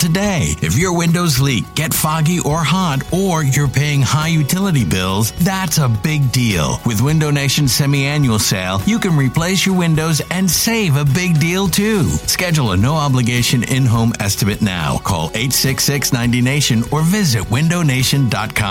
today. If your windows leak, get foggy or hot, or you're paying high utility bills, that's a big deal. With Window Nation's semi-annual sale, you can replace your windows and save a big deal too. Schedule a no-obligation in-home estimate now. Call 866-90-NATION or visit windownation.com.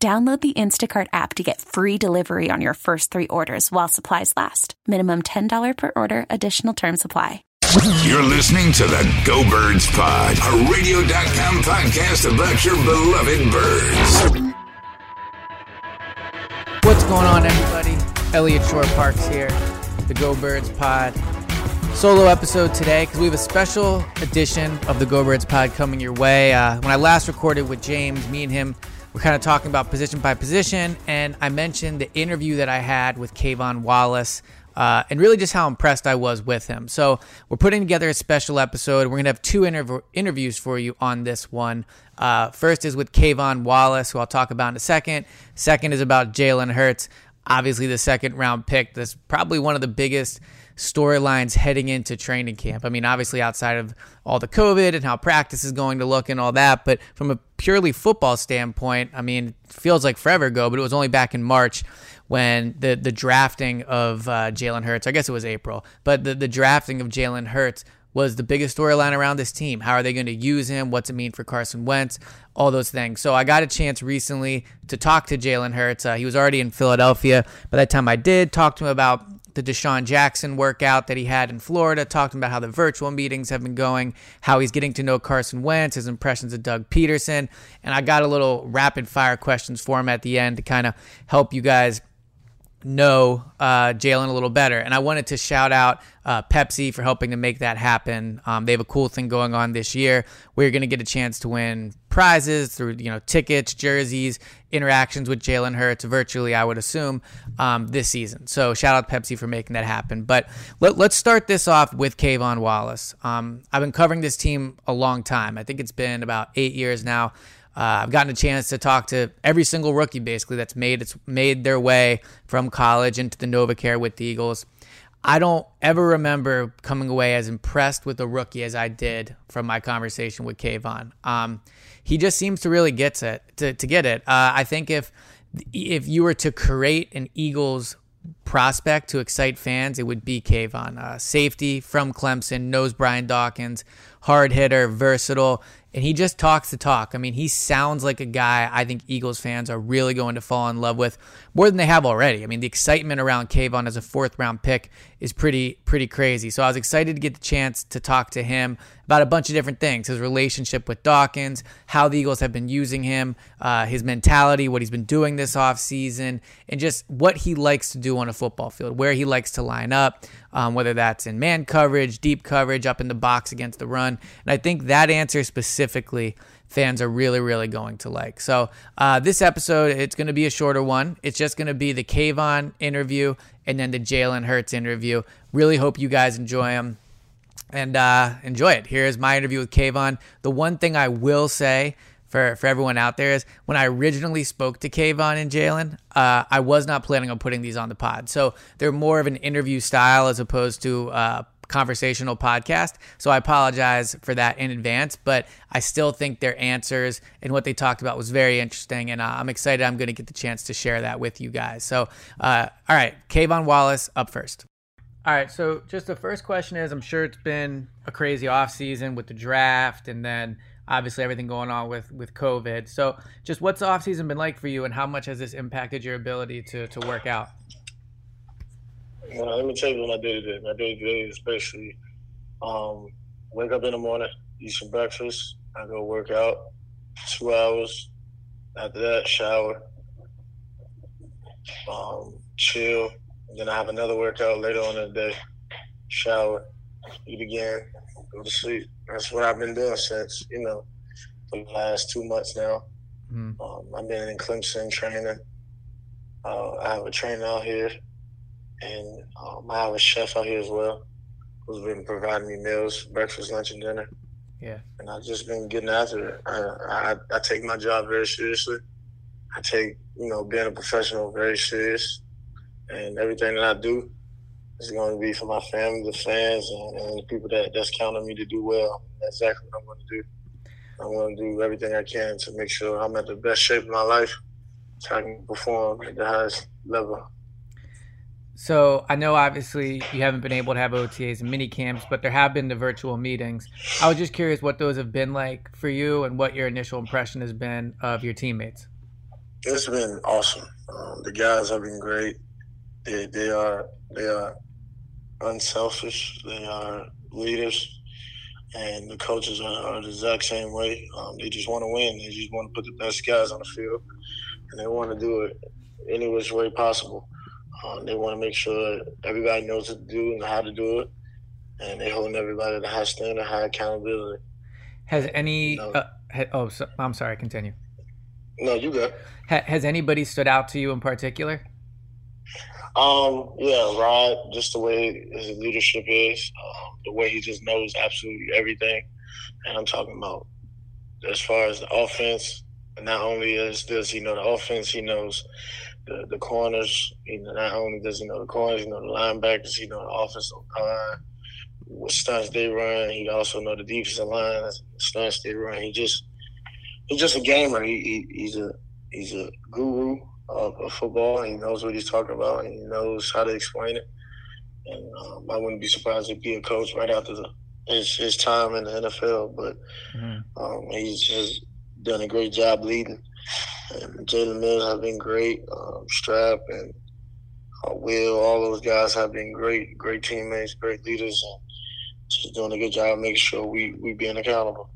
Download the Instacart app to get free delivery on your first three orders while supplies last. Minimum $10 per order. Additional terms apply. You're listening to the Go Birds Pod, a radio.com podcast about your beloved birds. What's going on, everybody? Elliot Shore Parks here, the Go Birds Pod. Solo episode today because we have a special edition of the Go Birds Pod coming your way. When I last recorded with James, me and him, we're kind of talking about position by position, and I mentioned the interview that I had with K'Von Wallace and really just how impressed I was with him. So we're putting together a special episode. We're going to have two interviews for you on this one. First is with K'Von Wallace, who I'll talk about in a second. Second is about Jalen Hurts, obviously the second-round pick. That's probably one of the biggest storylines heading into training camp. I mean, obviously outside of all the COVID and how practice is going to look and all that, but from a purely football standpoint, I mean, it feels like forever ago, but it was only back in March when the drafting of Jalen Hurts, I guess it was April, but the drafting of Jalen Hurts was the biggest storyline around this team. How are they going to use him? What's it mean for Carson Wentz? All those things. So I got a chance recently to talk to Jalen Hurts. He was already in Philadelphia. By that time I did talk to him about the DeSean Jackson workout that he had in Florida, talking about how the virtual meetings have been going, how he's getting to know Carson Wentz, his impressions of Doug Peterson. And I got a little rapid fire questions for him at the end to kind of help you guys know Jalen a little better. And I wanted to shout out Pepsi for helping to make that happen. They have a cool thing going on this year where you're going to get a chance to win prizes through, tickets, jerseys, interactions with Jalen Hurts virtually, I would assume, this season. So shout out Pepsi for making that happen. But let's start this off with K'Von Wallace. I've been covering this team a long time. I think it's been about 8 years now. I've gotten a chance to talk to every single rookie, basically, that's made their way from college into the NovaCare with the Eagles. I don't ever remember coming away as impressed with a rookie as I did from my conversation with K'Von. He just seems to really get it. I think if you were to create an Eagles prospect to excite fans, it would be K'Von. Safety from Clemson, knows Brian Dawkins, hard hitter, versatile, and he just talks the talk. I mean, he sounds like a guy I think Eagles fans are really going to fall in love with more than they have already. I mean, the excitement around K'Von as a fourth-round pick is pretty crazy. So I was excited to get the chance to talk to him about a bunch of different things, his relationship with Dawkins, how the Eagles have been using him, his mentality, what he's been doing this offseason, and just what he likes to do on a football field, where he likes to line up, whether that's in man coverage, deep coverage, up in the box against the run. And I think that answer specifically fans are really going to like. So this episode, it's going to be a shorter one. It's just going to be the K'Von interview and then the Jalen Hurts interview. Really hope you guys enjoy them and enjoy it. Here is my interview with K'Von. The one thing I will say for everyone out there is when I originally spoke to K'Von and Jalen, I was not planning on putting these on the pod. So they're more of an interview style as opposed to conversational podcast. So I apologize for that in advance, but I still think their answers and what they talked about was very interesting. And I'm excited. I'm going to get the chance to share that with you guys. So, all right, K'Von Wallace up first. All right. So just the first question is, I'm sure it's been a crazy off season with the draft and then obviously everything going on with COVID. So just what's the offseason been like for you, and how much has this impacted your ability to work out? Well, let me tell you what my day-to-day. My day-to-day is basically wake up in the morning, eat some breakfast, I go work out 2 hours. After that, shower, chill. And then I have another workout later on in the day, shower, eat again, go to sleep. That's what I've been doing since, for the last 2 months now. Mm-hmm. I've been in Clemson training. I have a trainer out here, and I have a chef out here as well who's been providing me meals, breakfast, lunch, and dinner. Yeah. And I've just been getting after it. I take my job very seriously. I take, being a professional very serious. And everything that I do is going to be for my family, the fans, and the people that's counting on me to do well. That's exactly what I'm going to do. I'm going to do everything I can to make sure I'm at the best shape of my life so I can perform at the highest level. So I know obviously you haven't been able to have OTAs and mini camps, but there have been the virtual meetings. I was just curious what those have been like for you and what your initial impression has been of your teammates. It's been awesome. The guys have been great. They are unselfish. They are leaders, and the coaches are the exact same way. They just want to win. They just want to put the best guys on the field, and they want to do it any which way possible. They want to make sure everybody knows what to do and how to do it, and they holding everybody to high standard, high accountability. Has any? I'm sorry. Continue. No, you go. Has anybody stood out to you in particular? Yeah, Rod, just the way his leadership is, the way he just knows absolutely everything. And I'm talking about as far as the offense, not only does he know the offense, he knows the corners. Not only does he know the corners, he knows the linebackers, he knows the offensive line, what stunts they run. He also knows the defensive line, the stunts they run. He's just a gamer. He's a guru of football. He knows what he's talking about, and he knows how to explain it. And I wouldn't be surprised if he's a coach right after his time in the NFL. But he's just done a great job leading. And Jalen Mills has been great. Strap and Will, all those guys have been great, great teammates, great leaders. And just doing a good job making sure we being accountable.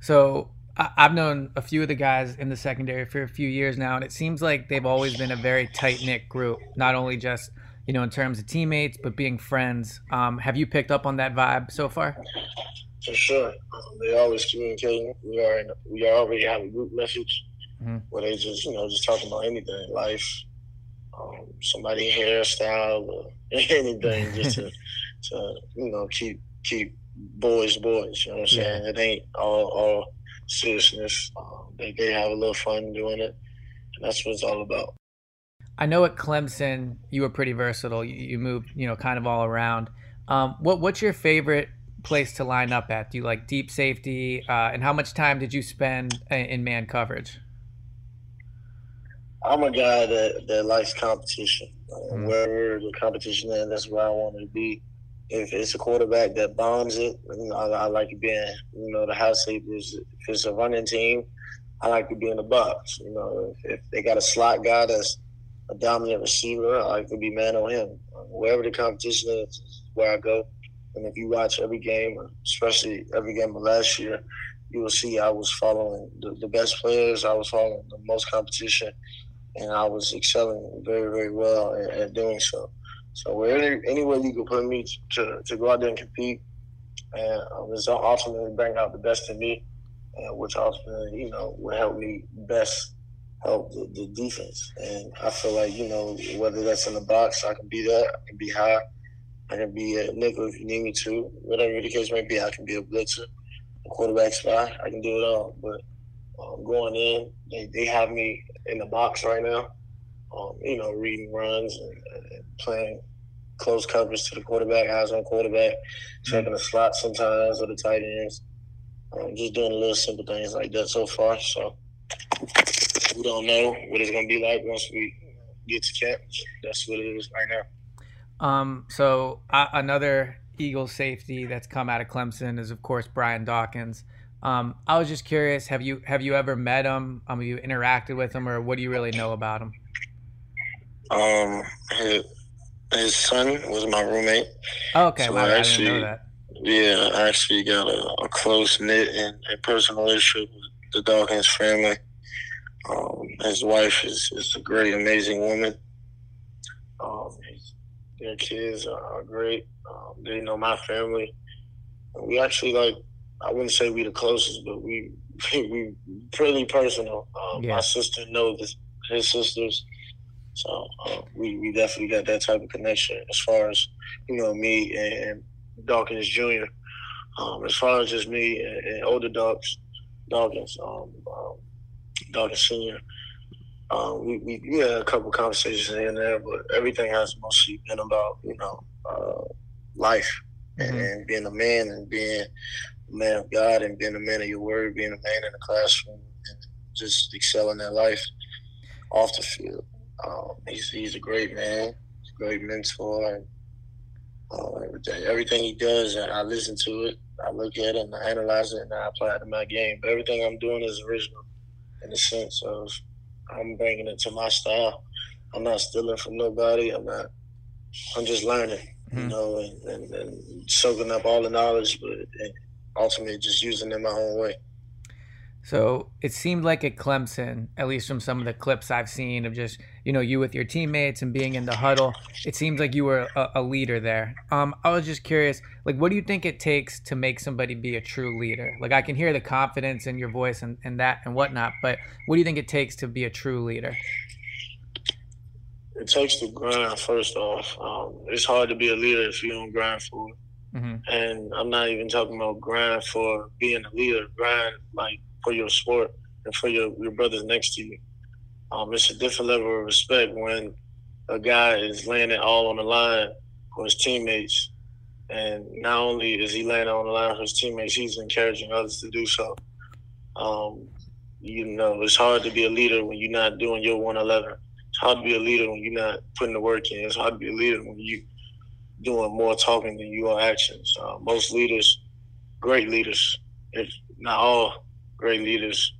So I've known a few of the guys in the secondary for a few years now, and it seems like they've always been a very tight-knit group, not only just, in terms of teammates, but being friends. Have you picked up on that vibe so far? For sure. They always communicate. We already have a group message where they just, just talking about anything, life, somebody's hairstyle, or anything, just to keep boys, you know what I'm saying? Yeah. It ain't all seriousness. They have a little fun doing it, and that's what it's all about. I know at Clemson you were pretty versatile. You moved, kind of all around. What's your favorite place to line up at? Do you like deep safety? And how much time did you spend in man coverage? I'm a guy that likes competition. Wherever the competition is, that's where I want to be. If it's a quarterback that bombs it, I like to be in, the high safety. If it's a running team, I like to be in the box. If they got a slot guy that's a dominant receiver, I like to be man on him. Wherever the competition is where I go. And if you watch every game, especially every game of last year, you will see I was following the best players. I was following the most competition, and I was excelling very, very well at doing so. So wherever, anywhere you can put me to go out there and compete, and it's ultimately bring out the best in me, which ultimately, will help me best help the defense. And I feel like, whether that's in the box, I can be there, I can be high, I can be a nickel if you need me to. Whatever the case may be, I can be a blitzer, a quarterback spy. I can do it all. But going in, they have me in the box right now, reading runs and playing close coverage to the quarterback, eyes on quarterback, checking the slot sometimes or the tight ends. Just doing a little simple things like that so far. So we don't know what it's going to be like once we get to camp. That's what it is right now. So another Eagles safety that's come out of Clemson is, of course, Brian Dawkins. I was just curious, have you ever met him? Have you interacted with him, or what do you really know about him? His son was my roommate. Oh, okay, so wow, I didn't know that. Yeah, I actually got a close-knit and personal relationship with the Dawkins family. His wife is a great, amazing woman. Their kids are great. They know my family. We actually, I wouldn't say we the closest, but we pretty personal. Yeah. My sister knows his sisters. So we definitely got that type of connection as far as, me and Dawkins Jr. As far as just me and older Dawkins, Dawkins Sr., we had a couple conversations here and there, but everything has mostly been about, life and being a man and being a man of God and being a man of your word, being a man in the classroom and just excelling at life off the field. He's a great man, he's a great mentor, and everything he does, I listen to it, I look at it, and I analyze it, and I apply it to my game. But everything I'm doing is original in the sense of I'm bringing it to my style. I'm not stealing from nobody. I'm just learning, and soaking up all the knowledge, but ultimately just using it my own way. So it seemed like at Clemson, at least from some of the clips I've seen of just, you with your teammates and being in the huddle, it seems like you were a leader there. I was just curious, what do you think it takes to make somebody be a true leader? I can hear the confidence in your voice and that and whatnot, but what do you think it takes to be a true leader? It takes the grind, first off. It's hard to be a leader if you don't grind for it. Mm-hmm. And I'm not even talking about grind for being a leader, grind for your sport and for your brothers next to you. It's a different level of respect when a guy is laying it all on the line for his teammates. And not only is he laying it on the line for his teammates, he's encouraging others to do so. It's hard to be a leader when you're not doing your 111. It's hard to be a leader when you're not putting the work in. It's hard to be a leader when you're doing more talking than you are actions. Most leaders, great leaders, if not all, great leaders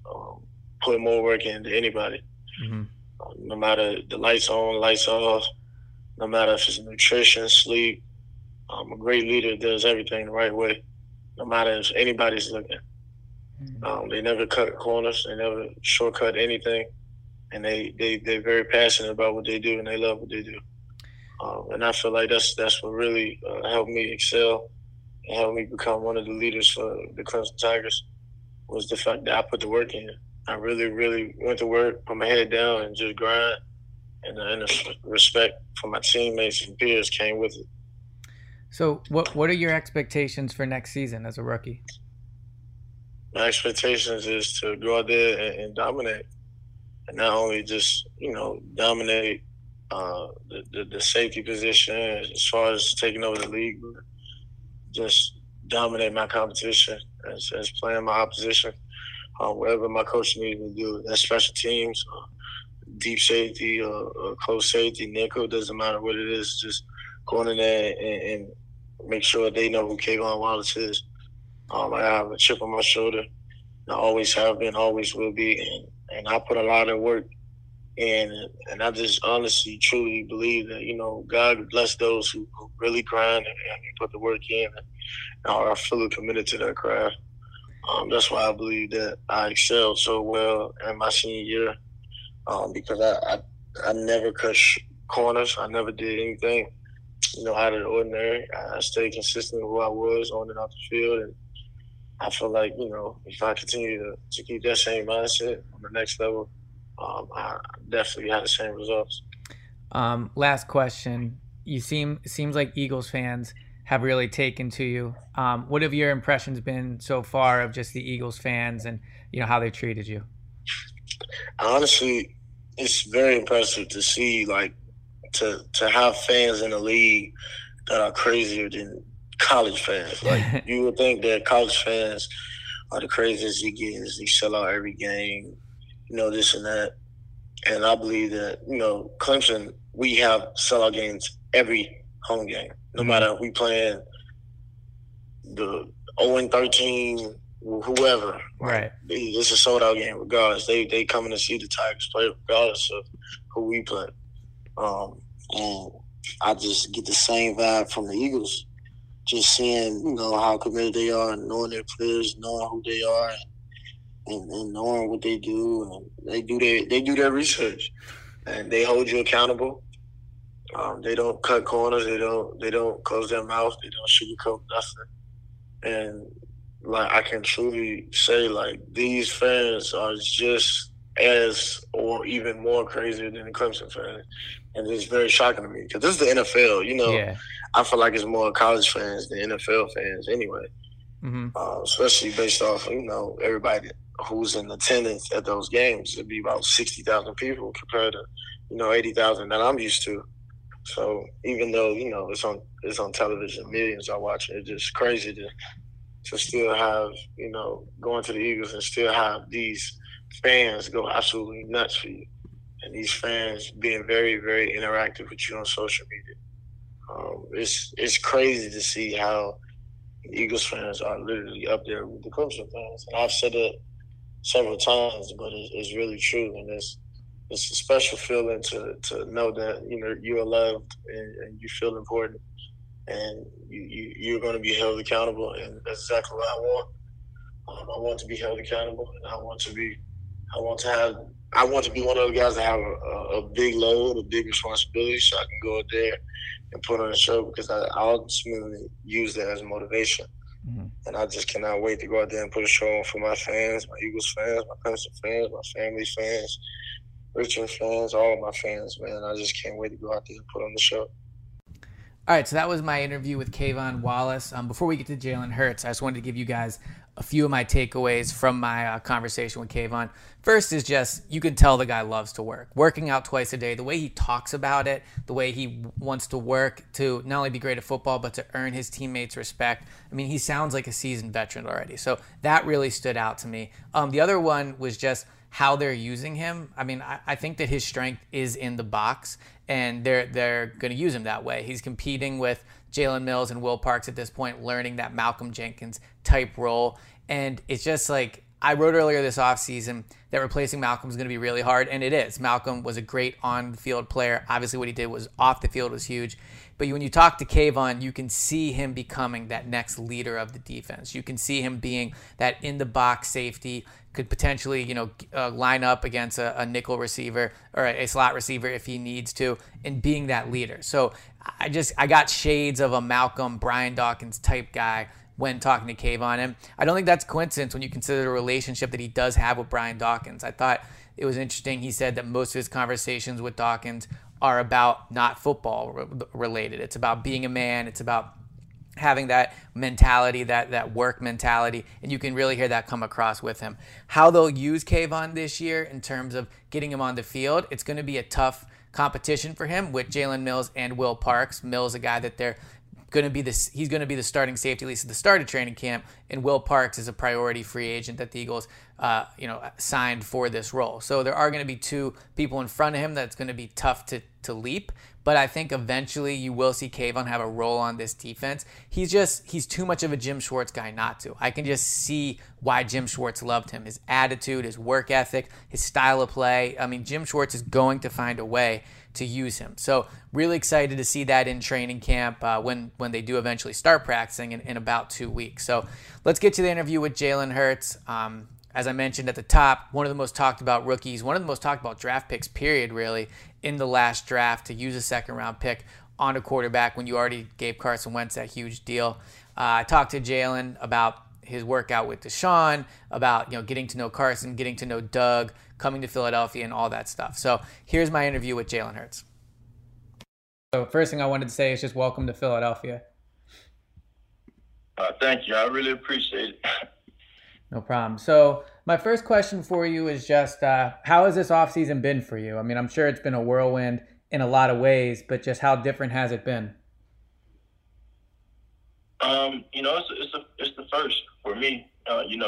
put more work into anybody. Mm-hmm. No matter the lights on, lights off, no matter if it's nutrition, sleep, a great leader does everything the right way, no matter if anybody's looking. Mm-hmm. They never cut corners, they never shortcut anything, and they're very passionate about what they do and they love what they do. And I feel like that's what really helped me excel and helped me become one of the leaders for the Clemson Tigers. Was the fact that I put the work in. I really, really went to work, put my head down, and just grind. And the respect for my teammates and peers came with it. So what are your expectations for next season as a rookie? My expectations is to go out there and dominate. And not only just, dominate the safety position as far as taking over the league, but just dominate my competition as playing my opposition, whatever my coach needs me to do. That's special teams, deep safety, or close safety, nickel, doesn't matter what it is, just going in there and make sure they know who K'Von Wallace is. I have a chip on my shoulder. I always have been, always will be, and I put a lot of work in, and I just honestly, truly believe that, God bless those who really grind and put the work in. And are fully committed to that craft. That's why I believe that I excelled so well in my senior year, because I never cut corners. I never did anything, out of the ordinary. I stayed consistent with who I was on and off the field, and I feel like, if I continue to keep that same mindset on the next level, I definitely had the same results. Last question. It seems like Eagles fans have really taken to you. What have your impressions been so far of just the Eagles fans and, how they treated you? Honestly, it's very impressive to see, to have fans in the league that are crazier than college fans. You would think that college fans are the craziest they get. They sell out every game, this and that. And I believe that, Clemson, we have sellout games every home game. No matter if we playing the 0-13 whoever. Right. It's a sold-out game regardless. They coming to see the Tigers play regardless of who we play. And I just get the same vibe from the Eagles. Just seeing, you know, how committed they are and knowing their players, knowing who they are and knowing what they do. And they do their research. And they hold you accountable. They don't cut corners. They don't close their mouth. They don't sugarcoat nothing. And like I can truly say, like these fans are just as or even more crazy than the Clemson fans, and it's very shocking to me because this is the NFL. You know, yeah. I feel like it's more college fans than NFL fans anyway. Mm-hmm. Especially based off, you know, everybody who's in attendance at those games. It'd be about 60,000 people compared to, you know, 80,000 that I'm used to. So even though, you know, it's on television, millions are watching. It's just crazy to still have, you know, going to the Eagles and still have these fans go absolutely nuts for you. And these fans being very, very interactive with you on social media. It's crazy to see how the Eagles fans are literally up there with the Clemson fans. And I've said it several times, but it's really true. And it's a special feeling to know that, you know, you are loved and you feel important. And you're going to be held accountable, and that's exactly what I want. I want to be held accountable, and I want to be one of those guys that have a big load, a big responsibility, so I can go out there and put on a show because I ultimately use that as motivation. Mm-hmm. And I just cannot wait to go out there and put a show on for my fans, my Eagles fans, my Clemson fans, my family fans, Richmond fans, all of my fans, man. I just can't wait to go out there and put on the show. All right, so that was my interview with K'Von Wallace. Before we get to Jalen Hurts, I just wanted to give you guys a few of my takeaways from my conversation with K'Von. First is just, you can tell the guy loves to work. Working out twice a day, the way he talks about it, the way he wants to work to not only be great at football, but to earn his teammates' respect. I mean, he sounds like a seasoned veteran already. So that really stood out to me. The other one was just how they're using him. I mean, I think that his strength is in the box, and they're going to use him that way. He's competing with Jalen Mills and Will Parks at this point, learning that Malcolm Jenkins type role. And it's just like I wrote earlier this offseason that replacing Malcolm is going to be really hard, and it is. Malcolm was a great on-the-field player. Obviously, what he did was off the field was huge. But when you talk to K'Von, you can see him becoming that next leader of the defense. You can see him being that in-the-box safety, could potentially, you know, line up against a nickel receiver or a slot receiver if he needs to, and being that leader. So I got shades of a Malcolm, Brian Dawkins type guy when talking to K'Von. And I don't think that's coincidence when you consider the relationship that he does have with Brian Dawkins. I thought it was interesting. He said that most of his conversations with Dawkins are about not football related. It's about being a man. It's about having that mentality, that work mentality, and you can really hear that come across with him. How they'll use K'Von this year in terms of getting him on the field, it's going to be a tough competition for him with Jalen Mills and Will Parks. Mills, a guy that they're going to be this. He's going to be the starting safety, at least at the start of training camp. And Will Parks is a priority free agent that the Eagles, signed for this role. So there are going to be two people in front of him that's going to be tough to leap. But I think eventually you will see K'Von have a role on this defense. He's too much of a Jim Schwartz guy not to. I can just see why Jim Schwartz loved him. His attitude, his work ethic, his style of play. I mean, Jim Schwartz is going to find a way to use him. So really excited to see that in training camp when they do eventually start practicing in about 2 weeks. So let's get to the interview with Jalen Hurts. As I mentioned at the top, one of the most talked about rookies, one of the most talked about draft picks, period, really, in the last draft, to use a second round pick on a quarterback when you already gave Carson Wentz that huge deal. I talked to Jalen about his workout with DeSean, about, you know, getting to know Carson, getting to know Doug, coming to Philadelphia, and all that stuff. So here's my interview with Jalen Hurts. So first thing I wanted to say is just welcome to Philadelphia. Thank you. I really appreciate it. No problem. So my first question for you is just how has this offseason been for you? I mean, I'm sure it's been a whirlwind in a lot of ways, but just how different has it been? It's the first for me. This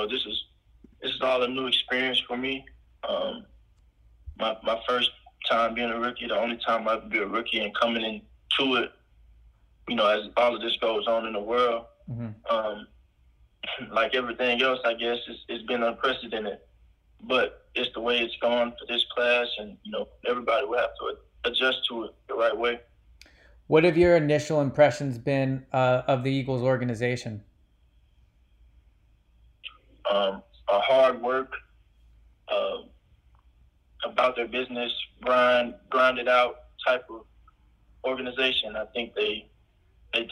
is all a new experience for me. My first time being a rookie, the only time I've been a rookie, and coming into it, you know, as all of this goes on in the world, mm-hmm. like everything else, I guess, it's been unprecedented. But it's the way it's gone for this class, and, you know, everybody will have to adjust to it the right way. What have your initial impressions been of the Eagles organization? Our hard work, about their business, grinded out type of organization. I think they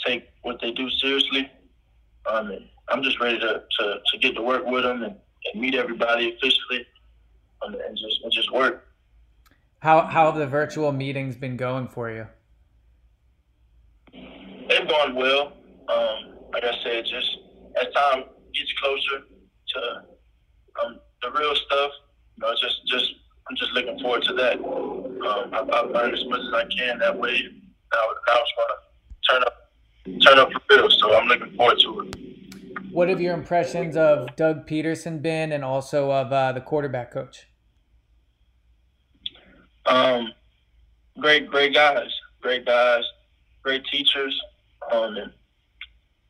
take what they do seriously. And I'm just ready to get to work with them and meet everybody officially and just work. How have the virtual meetings been going for you? They've gone well. Like I said, just as time gets closer to the real stuff, you know, just I'm just looking forward to that. I've learned as much as I can that way. Now it's going to turn up for real, so I'm looking forward to it. What have your impressions of Doug Peterson been, and also of the quarterback coach? Great guys, great teachers. And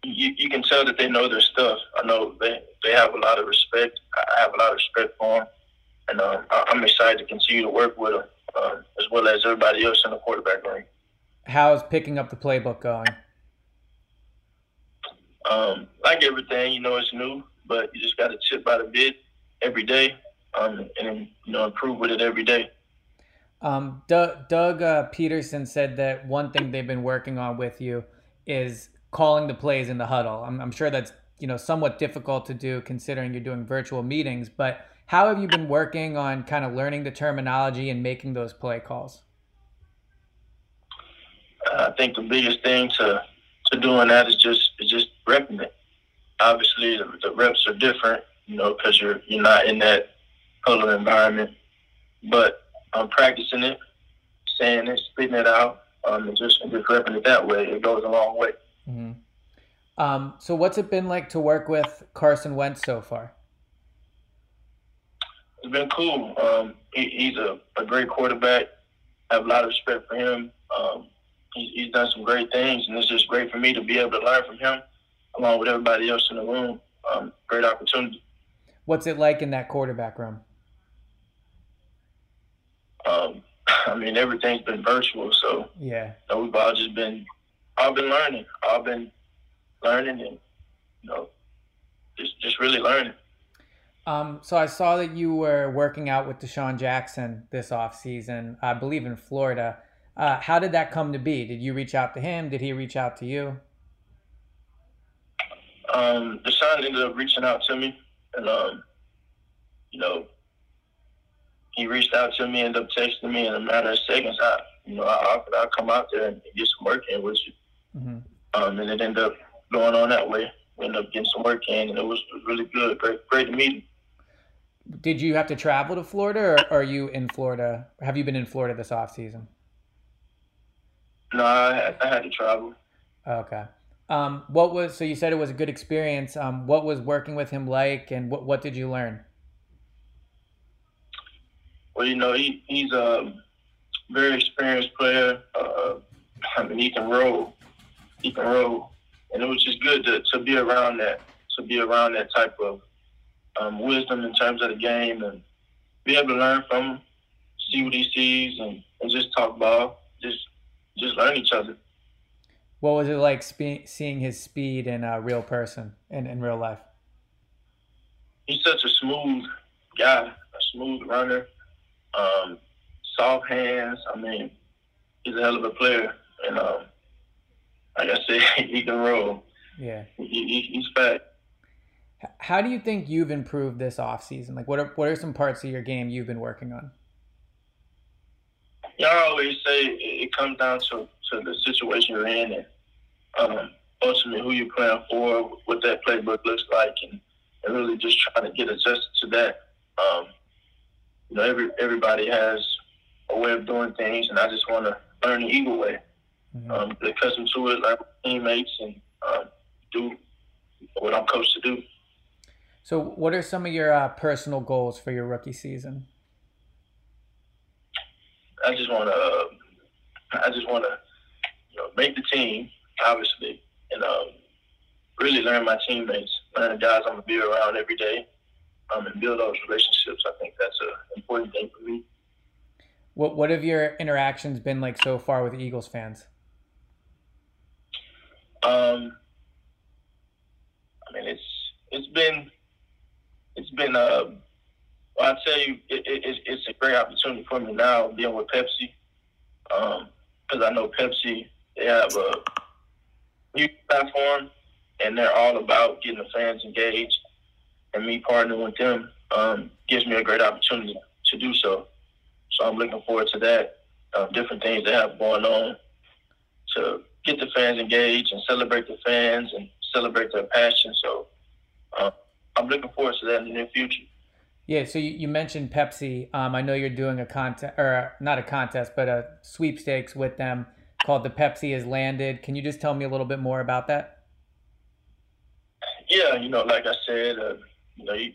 you can tell that they know their stuff. I know they have a lot of respect. I have a lot of respect for them, and I'm excited to continue to work with them, as well as everybody else in the quarterback room. How's picking up the playbook going? Like everything, you know, it's new, but you just got to chip by the bit every day, and, you know, improve with it every day. Doug Peterson said that one thing they've been working on with you is calling the plays in the huddle. I'm sure that's, you know, somewhat difficult to do considering you're doing virtual meetings, but how have you been working on kind of learning the terminology and making those play calls? I think the biggest thing to doing that is just repping it. Obviously, the reps are different, you know, because you're not in that huddle environment. But I'm practicing it, saying it, spitting it out, and just repping it that way. It goes a long way. Mm-hmm. So what's it been like to work with Carson Wentz so far? It's been cool. He's a great quarterback. I have a lot of respect for him. He's done some great things, and it's just great for me to be able to learn from him along with everybody else in the room. Great opportunity. What's it like in that quarterback room? I mean, everything's been virtual, so yeah. You know, we've all just been – I've been learning and, you know, just really learning. So I saw that you were working out with DeSean Jackson this offseason, I believe in Florida. How did that come to be? Did you reach out to him? Did he reach out to you? DeSean ended up reaching out to me, and you know, he reached out to me, ended up texting me in a matter of seconds. I'll come out there and get some work in with you. Mm-hmm. And it ended up going on that way. We ended up getting some work in, and it was really good. Great to meet him. Did you have to travel to Florida, or are you in Florida? Have you been in Florida this off season? No, I had to travel. Okay. So you said it was a good experience. What was working with him like, and what did you learn? Well, you know, he's a very experienced player. I mean, he can roll, and it was just good to be around that, type of wisdom in terms of the game, and be able to learn from him, see what he sees, and just talk ball, just learn each other. What was it like seeing his speed in a real person, in real life? He's such a smooth guy, a smooth runner, soft hands. I mean, he's a hell of a player. And like I said, he can roll. Yeah. He's fat. How do you think you've improved this offseason? Like, what are some parts of your game you've been working on? Yeah, I always say it comes down to the situation you're in, and ultimately who you're playing for, what that playbook looks like, and really just trying to get adjusted to that. You know, everybody has a way of doing things, and I just want to learn the Eagle way. Mm-hmm. Get accustomed to it, like teammates, and do what I'm coached to do. So what are some of your personal goals for your rookie season? I just want to, you know, make the team, obviously, and really learn my teammates. guys I'm going to be around every day and build those relationships. I think that's an important thing for me. What have your interactions been like so far with Eagles fans? I mean, it's been I'd say it's a great opportunity for me now being with Pepsi, because I know Pepsi, they have a new platform and they're all about getting the fans engaged, and me partnering with them gives me a great opportunity to do so. So I'm looking forward to that, different things they have going on to get the fans engaged and celebrate the fans and celebrate their passion. So I'm looking forward to that in the near future. Yeah, so you mentioned Pepsi. I know you're doing a contest, or not a contest, but a sweepstakes with them called The Pepsi Has Landed. Can you just tell me a little bit more about that? Yeah, like I said, you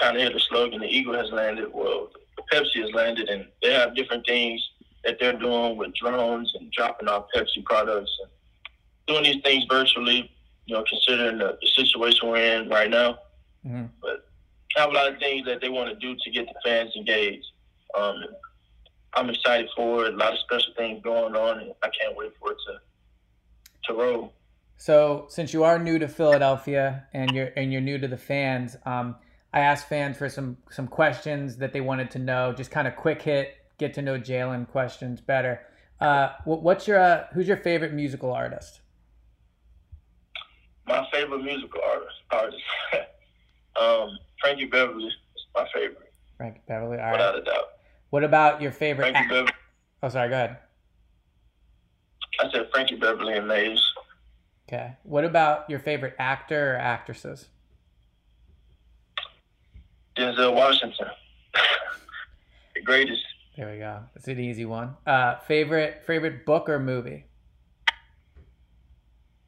kind of hear the slogan, the Eagle has landed. Well, the Pepsi has landed, and they have different things that they're doing with drones and dropping off Pepsi products and doing these things virtually, considering the situation we're in right now. Mm-hmm. But I have a lot of things that they want to do to get the fans engaged. I'm excited for it. A lot of special things going on, and I can't wait for it to roll. So since you are new to Philadelphia and you're new to the fans, I asked fans for some questions that they wanted to know, just kind of quick hit, get to know Jalen questions better. Who's your favorite musical artist? My favorite musical artist. Frankie Beverly is my favorite. Frankie Beverly, all right. Without a doubt. What about your favorite actor? Oh, sorry, go ahead. I said Frankie Beverly and Maze. Okay. What about your favorite actor or actresses? Denzel Washington. The greatest. There we go. That's an easy one. Favorite book or movie?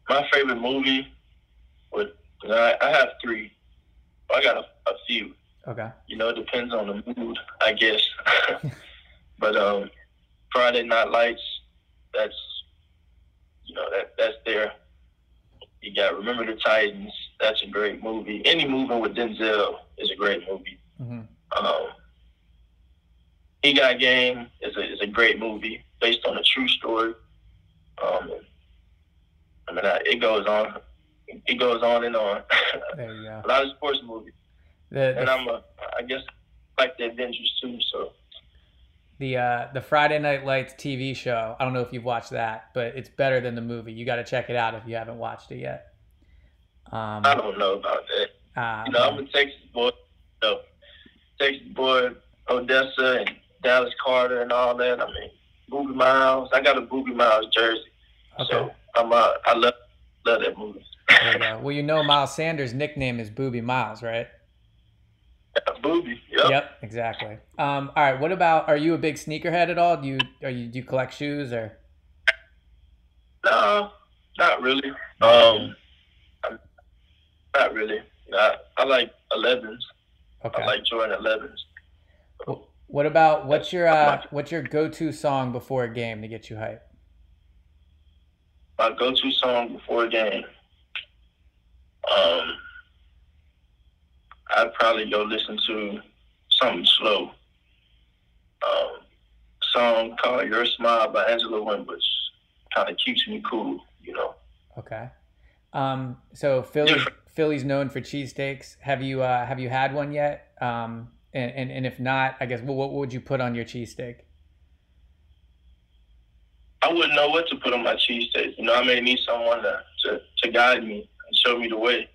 My favorite movie I have three. I got a few. Okay. It depends on the mood, I guess. But Friday Night Lights, that's that's there. You got Remember the Titans, that's a great movie. Any movie with Denzel is a great movie. Mm-hmm. He Got Game is a great movie based on a true story. It goes on. It goes on and on. There you go. A lot of sports movies. And I guess like the Avengers too. So the Friday Night Lights TV show. I don't know if you've watched that, but it's better than the movie. You got to check it out if you haven't watched it yet. I don't know about that. I'm a Texas boy. So Texas boy, Odessa and Dallas Carter and all that. I mean, Boobie Miles. I got a Boobie Miles jersey. Okay. So I love that movie. Well, Miles Sanders' nickname is Boobie Miles, right? Yeah, Boobie. Yep. Exactly. All right. What about? Are you a big sneakerhead at all? Do you collect shoes or? No, not really. Not really. I like 11s. Okay. I like Jordan 11s. So, what about what's your go-to song before a game to get you hyped? My go-to song before a game. I'd probably go listen to something slow. Song called Your Smile by Angela Winbush. Kind of keeps me cool, Okay. So Philly's known for cheesesteaks. Have you had one yet? And if not, I guess what would you put on your cheesesteak? I wouldn't know what to put on my cheesesteak. I may need someone to guide me and show me the way.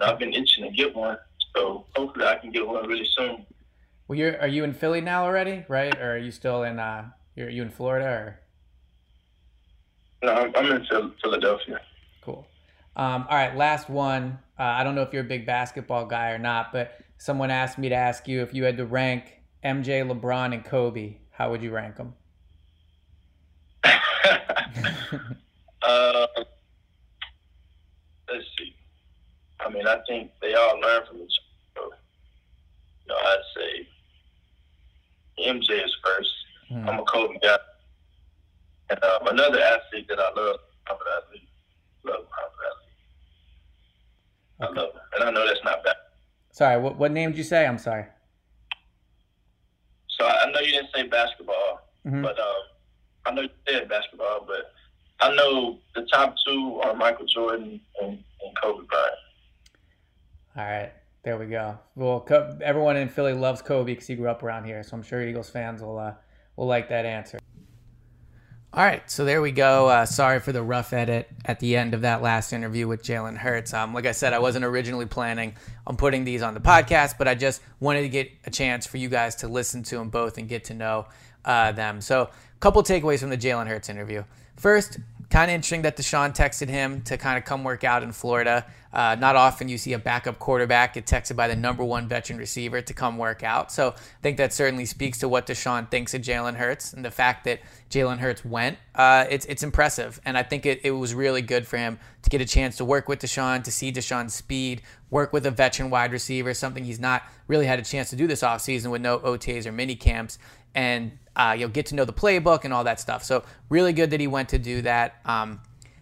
I've been itching to get one, so hopefully I can get one really soon. Well, are you in Philly now already, right? Or are you still in? Are you in Florida? Or? No, I'm in Philadelphia. Cool. All right, last one. I don't know if you're a big basketball guy or not, but someone asked me to ask you if you had to rank MJ, LeBron, and Kobe, how would you rank them? Let's see. I think they all learn from each other. I'd say MJ is first. Mm. I'm a Kobe guy. And another athlete that I love, Muhammad Ali. Okay. And I know that's not bad. Sorry, what name did you say? I'm sorry. So I know you didn't say basketball, mm-hmm. but I know you said basketball, but I know the top two are Michael Jordan and Kobe Bryant. All right, there we go. Well, everyone in Philly loves Kobe because he grew up around here, so I'm sure Eagles fans will like that answer. All right, so there we go. Sorry for the rough edit at the end of that last interview with Jalen Hurts. Like I said, I wasn't originally planning on putting these on the podcast, but I just wanted to get a chance for you guys to listen to them both and get to know them. So a couple takeaways from the Jalen Hurts interview. First, kind of interesting that DeSean texted him to kind of come work out in Florida. Not often you see a backup quarterback get texted by the number one veteran receiver to come work out. So I think that certainly speaks to what DeSean thinks of Jalen Hurts, and the fact that Jalen Hurts went, it's impressive. And I think it was really good for him to get a chance to work with DeSean, to see DeSean's speed, work with a veteran wide receiver, something he's not really had a chance to do this offseason with no OTAs or mini camps. And you'll get to know the playbook and all that stuff. So really good that he went to do that.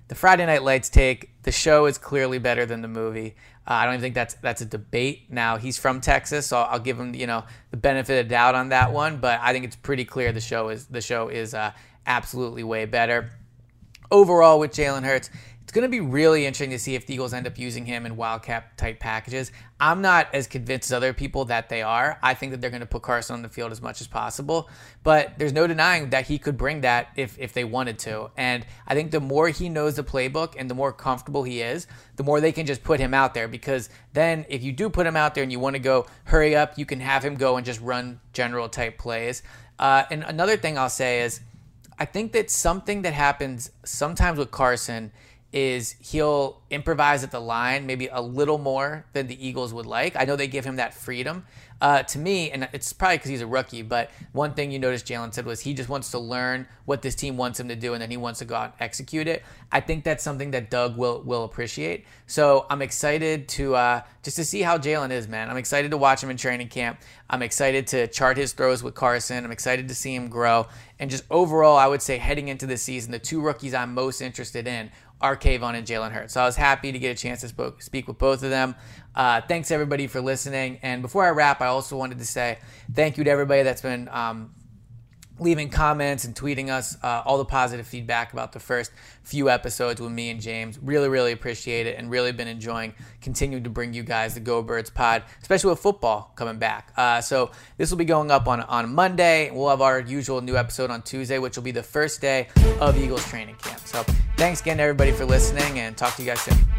The Friday Night Lights take, the show is clearly better than the movie. I don't even think that's a debate. Now, he's from Texas, so I'll give him, the benefit of the doubt on that one. But I think it's pretty clear the show is absolutely way better. Overall, with Jalen Hurts, it's going to be really interesting to see if the Eagles end up using him in wildcat-type packages. I'm not as convinced as other people that they are. I think that they're going to put Carson on the field as much as possible. But there's no denying that he could bring that if they wanted to. And I think the more he knows the playbook and the more comfortable he is, the more they can just put him out there. Because then if you do put him out there and you want to go hurry up, you can have him go and just run general-type plays. And another thing I'll say is I think that something that happens sometimes with Carson is he'll improvise at the line maybe a little more than the Eagles would like. I know they give him that freedom. To me, and it's probably because he's a rookie, but one thing you noticed Jalen said was he just wants to learn what this team wants him to do, and then he wants to go out and execute it. I think that's something that Doug will appreciate. So I'm excited to just to see how Jalen is, man. I'm excited to watch him in training camp. I'm excited to chart his throws with Carson. I'm excited to see him grow. And just overall, I would say heading into the season, the two rookies I'm most interested in are K'Von and Jalen Hurts. So I was happy to get a chance to speak with both of them. Thanks everybody for listening. And before I wrap, I also wanted to say thank you to everybody that's been leaving comments and tweeting us all the positive feedback about the first few episodes with me and James. Really, really appreciate it, and really been enjoying continuing to bring you guys the Go Birds Pod, especially with football coming back. So this will be going up on Monday. We'll have our usual new episode on Tuesday, which will be the first day of Eagles training camp. So thanks again, everybody, for listening, and talk to you guys soon.